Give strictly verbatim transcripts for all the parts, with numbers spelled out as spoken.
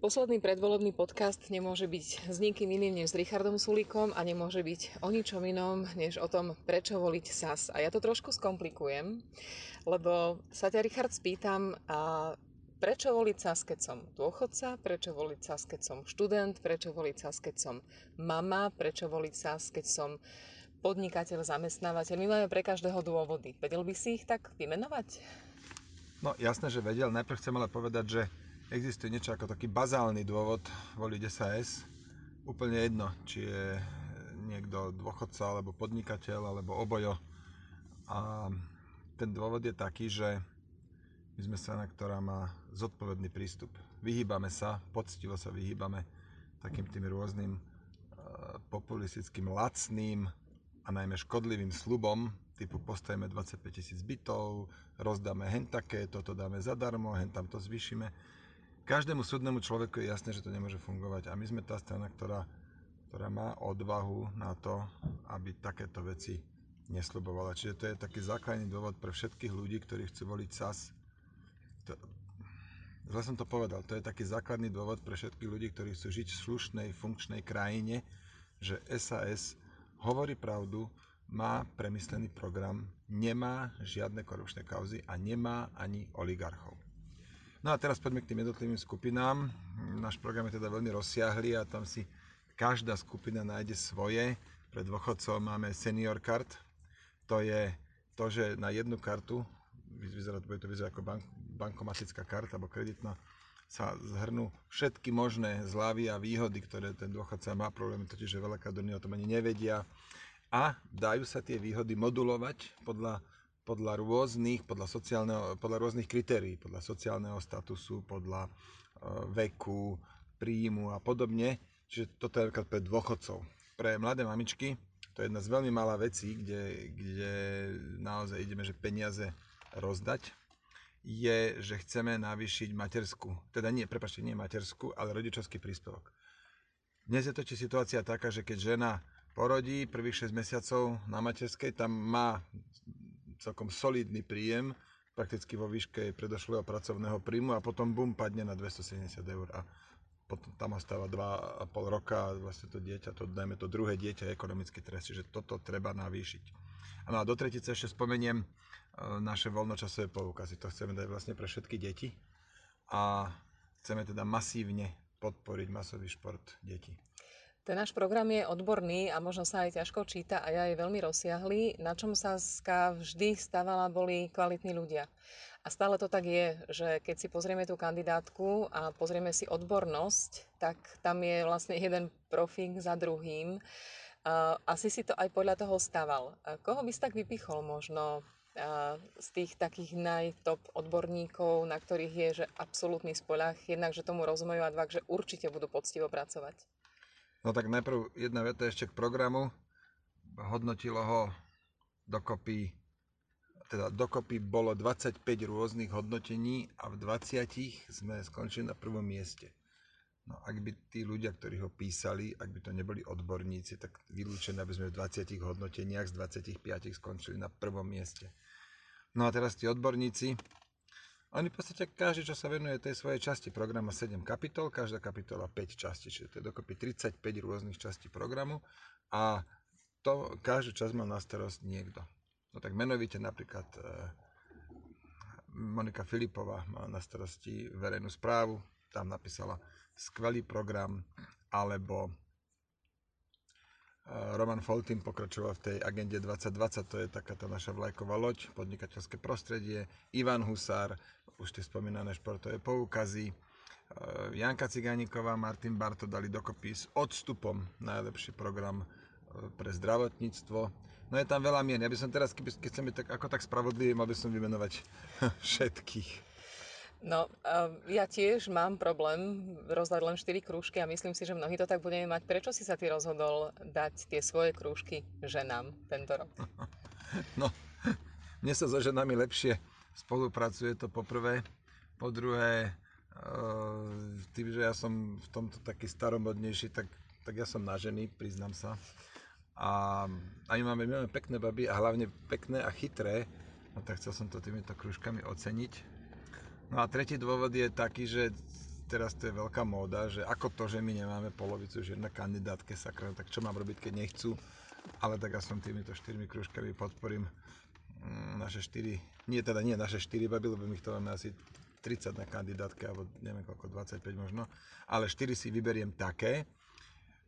Posledný predvolebný podcast nemôže byť s nikým iným než s Richardom Sulíkom a nemôže byť o ničom inom než o tom, prečo voliť es a es. A ja to trošku skomplikujem, lebo sa ťa, Richard, spýtam, a prečo voliť es a es, keď som dôchodca, prečo voliť es a es, keď som študent, prečo voliť es a es, keď som mama, prečo voliť es a es, keď som podnikateľ, zamestnávateľ. My máme pre každého dôvody. Vedel by si ich tak vymenovať? No jasné, že vedel. Najprv chcem ale povedať, že existuje niečo ako taký bazálny dôvod voliť es a es. Úplne jedno, či je niekto dôchodca, alebo podnikateľ, alebo obojo. A ten dôvod je taký, že my sme strana, ktorá má zodpovedný prístup. Vyhýbame sa, poctivo sa vyhýbame takým tým rôznym e, populistickým, lacným a najmä škodlivým slubom, typu postavíme dvadsaťpäť tisíc bytov, rozdáme hen také, toto dáme zadarmo, hen tam to zvýšime. Každému súdnemu človeku je jasné, že to nemôže fungovať. A my sme tá strana, ktorá, ktorá má odvahu na to, aby takéto veci nesľubovala. Čiže to je taký základný dôvod pre všetkých ľudí, ktorí chcú voliť es a es. Zle som to povedal, to je taký základný dôvod pre všetkých ľudí, ktorí chcú žiť v slušnej, funkčnej krajine, že es a es hovorí pravdu, má premyslený program, nemá žiadne korupčné kauzy a nemá ani oligarchov. No a teraz poďme k tým jednotlivým skupinám. Náš program je teda veľmi rozsiahly a tam si každá skupina nájde svoje. Pre dôchodcov máme senior card. To je to, že na jednu kartu, vyzerá, bude to vyzerať ako bank, bankomatická karta alebo kreditná, sa zhrnú všetky možné zľavy a výhody, ktoré ten dôchodca má. Problémy totiž, že veľakrát oni o tom ani nevedia. A dajú sa tie výhody modulovať podľa, podľa rôznych, podľa sociálneho, podľa rôznych kritérií, podľa sociálneho statusu, podľa e, veku, príjmu a podobne. Čiže toto je napríklad pre dôchodcov. Pre mladé mamičky to je jedna z veľmi malá vecí, kde, kde naozaj ideme, že peniaze rozdať, je, že chceme navýšiť materskú, teda nie, prepáčte, nie materskú, ale rodičovský príspevok. Dnes je to či situácia taká, že keď žena porodí prvých šesť mesiacov na materskej, tam má celkom solidný príjem, prakticky vo výške predošlého pracovného príjmu a potom bum, padne na dvestosedemdesiat eur a potom tam ostáva dva a pol roka a vlastne to dieťa, to, dajme to druhé dieťa, ekonomický trest, čiže toto treba navýšiť. No a do tretice ešte spomeniem naše voľnočasové poukazy. To chceme dať vlastne pre všetky deti a chceme teda masívne podporiť masový šport detí. Ten náš program je odborný a možno sa aj ťažko číta a ja je veľmi rozsiahlý. Na čom sa es a es vždy stavala, boli kvalitní ľudia. A stále to tak je, že keď si pozrieme tú kandidátku a pozrieme si odbornosť, tak tam je vlastne jeden profík za druhým. Asi si to aj podľa toho staval. Koho by si tak vypichol možno z tých takých najtop odborníkov, na ktorých je že absolútny spoľah, jednak že tomu rozumejú a dvak, že určite budú poctivo pracovať? No tak najprv jedna veta ešte k programu. Hodnotilo ho dokopy, teda dokopy bolo dvadsaťpäť rôznych hodnotení a v dvadsiatich sme skončili na prvom mieste. No ak by tí ľudia, ktorí ho písali, ak by to neboli odborníci, tak vylúčené, aby sme v dvadsiatich hodnoteniach z dvadsaťpäť skončili na prvom mieste. No a teraz tí odborníci, oni v podstate každý, čo sa venuje tej svojej časti programu, sedem kapitol, každá kapitola päť častí, čiže to je dokopy tridsaťpäť rôznych častí programu a to každú časť mal na starost niekto. No tak menovite napríklad e, Monika Filipová mala na starosti verejnú správu, tam napísala skvelý program, alebo Roman Foltin pokračoval v tej agende dvadsať dvadsať, to je taká tá naša vlajková loď, podnikateľské prostredie, Ivan Husár, už tie spomínané športové poukazy, Janka Cigánikova, Martin Barto dali dokopy s odstupom najlepší program pre zdravotníctvo. No je tam veľa mien, ja by som teraz, keby, keď som byť tak, ako tak spravodlivý, mal by som vymenovať všetkých. No, ja tiež mám problém rozdať len štyri krúžky a myslím si, že mnohí to tak budeme mať. Prečo si sa ty rozhodol dať tie svoje krúžky ženám tento rok? No, mne sa so ženami lepšie spolupracuje, to po prvé. Po druhé, tým, že ja som v tomto taký staromodnejší, tak, tak ja som na ženy, priznám sa. A, a my máme, my máme pekné baby a hlavne pekné a chytré, no tak chcel som to týmito krúžkami oceniť. No a tretí dôvod je taký, že teraz to je veľká móda, že ako to, že my nemáme polovicu žien na kandidátke, sakra, tak čo mám robiť, keď nechcú, ale tak ja som týmito štyrmi krúžkami podporím naše štyri, nie teda nie naše štyri baby, lebo my ich to máme asi tridsať na kandidátke, alebo neviem koľko, dvadsaťpäť možno, ale štyri si vyberiem také,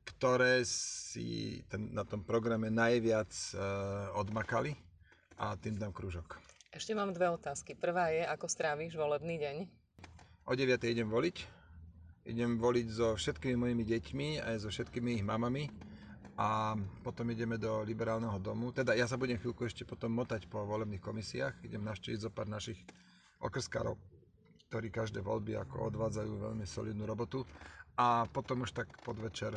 ktoré si ten, na tom programe najviac e, odmakali a tým dám krúžok. Ešte mám dve otázky. Prvá je, ako stráviš volebný deň? O deviatej idem voliť. Idem voliť so všetkými mojimi deťmi a so všetkými ich mamami a potom ideme do liberálneho domu. Teda ja sa budem chvíľku ešte potom motať po volebných komisiách. Idem navštíviť zo pár našich okrskárov, ktorí každé voľby ako odvádzajú veľmi solidnú robotu a potom už tak podvečer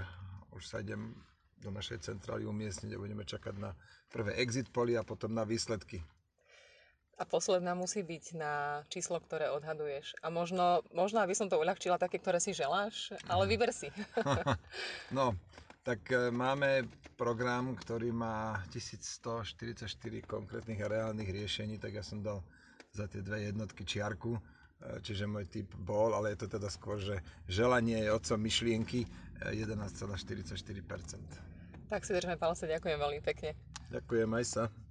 už sa idem do našej centrály umiestniť a budeme čakať na prvé exit poly a potom na výsledky. A posledná musí byť na číslo, ktoré odhaduješ. A možno, možno aby som to uľahčila, také, ktoré si želáš, ale vyber si. No, tak máme program, ktorý má tisícstoštyridsaťštyri konkrétnych a reálnych riešení, tak ja som dal za tie dve jednotky čiarku. Čiže môj typ bol, ale je to teda skôr, že želanie je otcom myšlienky, jedenásť celá štyridsaťštyri percent. Tak si držme palce, ďakujem veľmi pekne. Ďakujem aj sa.